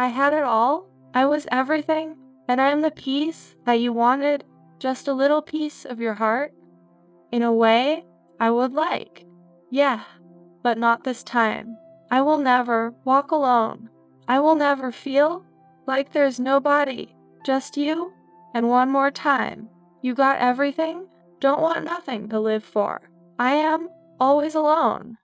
I had it all, I was everything, and I am the piece that you wanted, just a little piece of your heart. In a way, I would like. Yeah, but not this time. I will never walk alone. I will never feel like there's nobody, just you, and one more time. You got everything, don't want nothing to live for. I am always alone.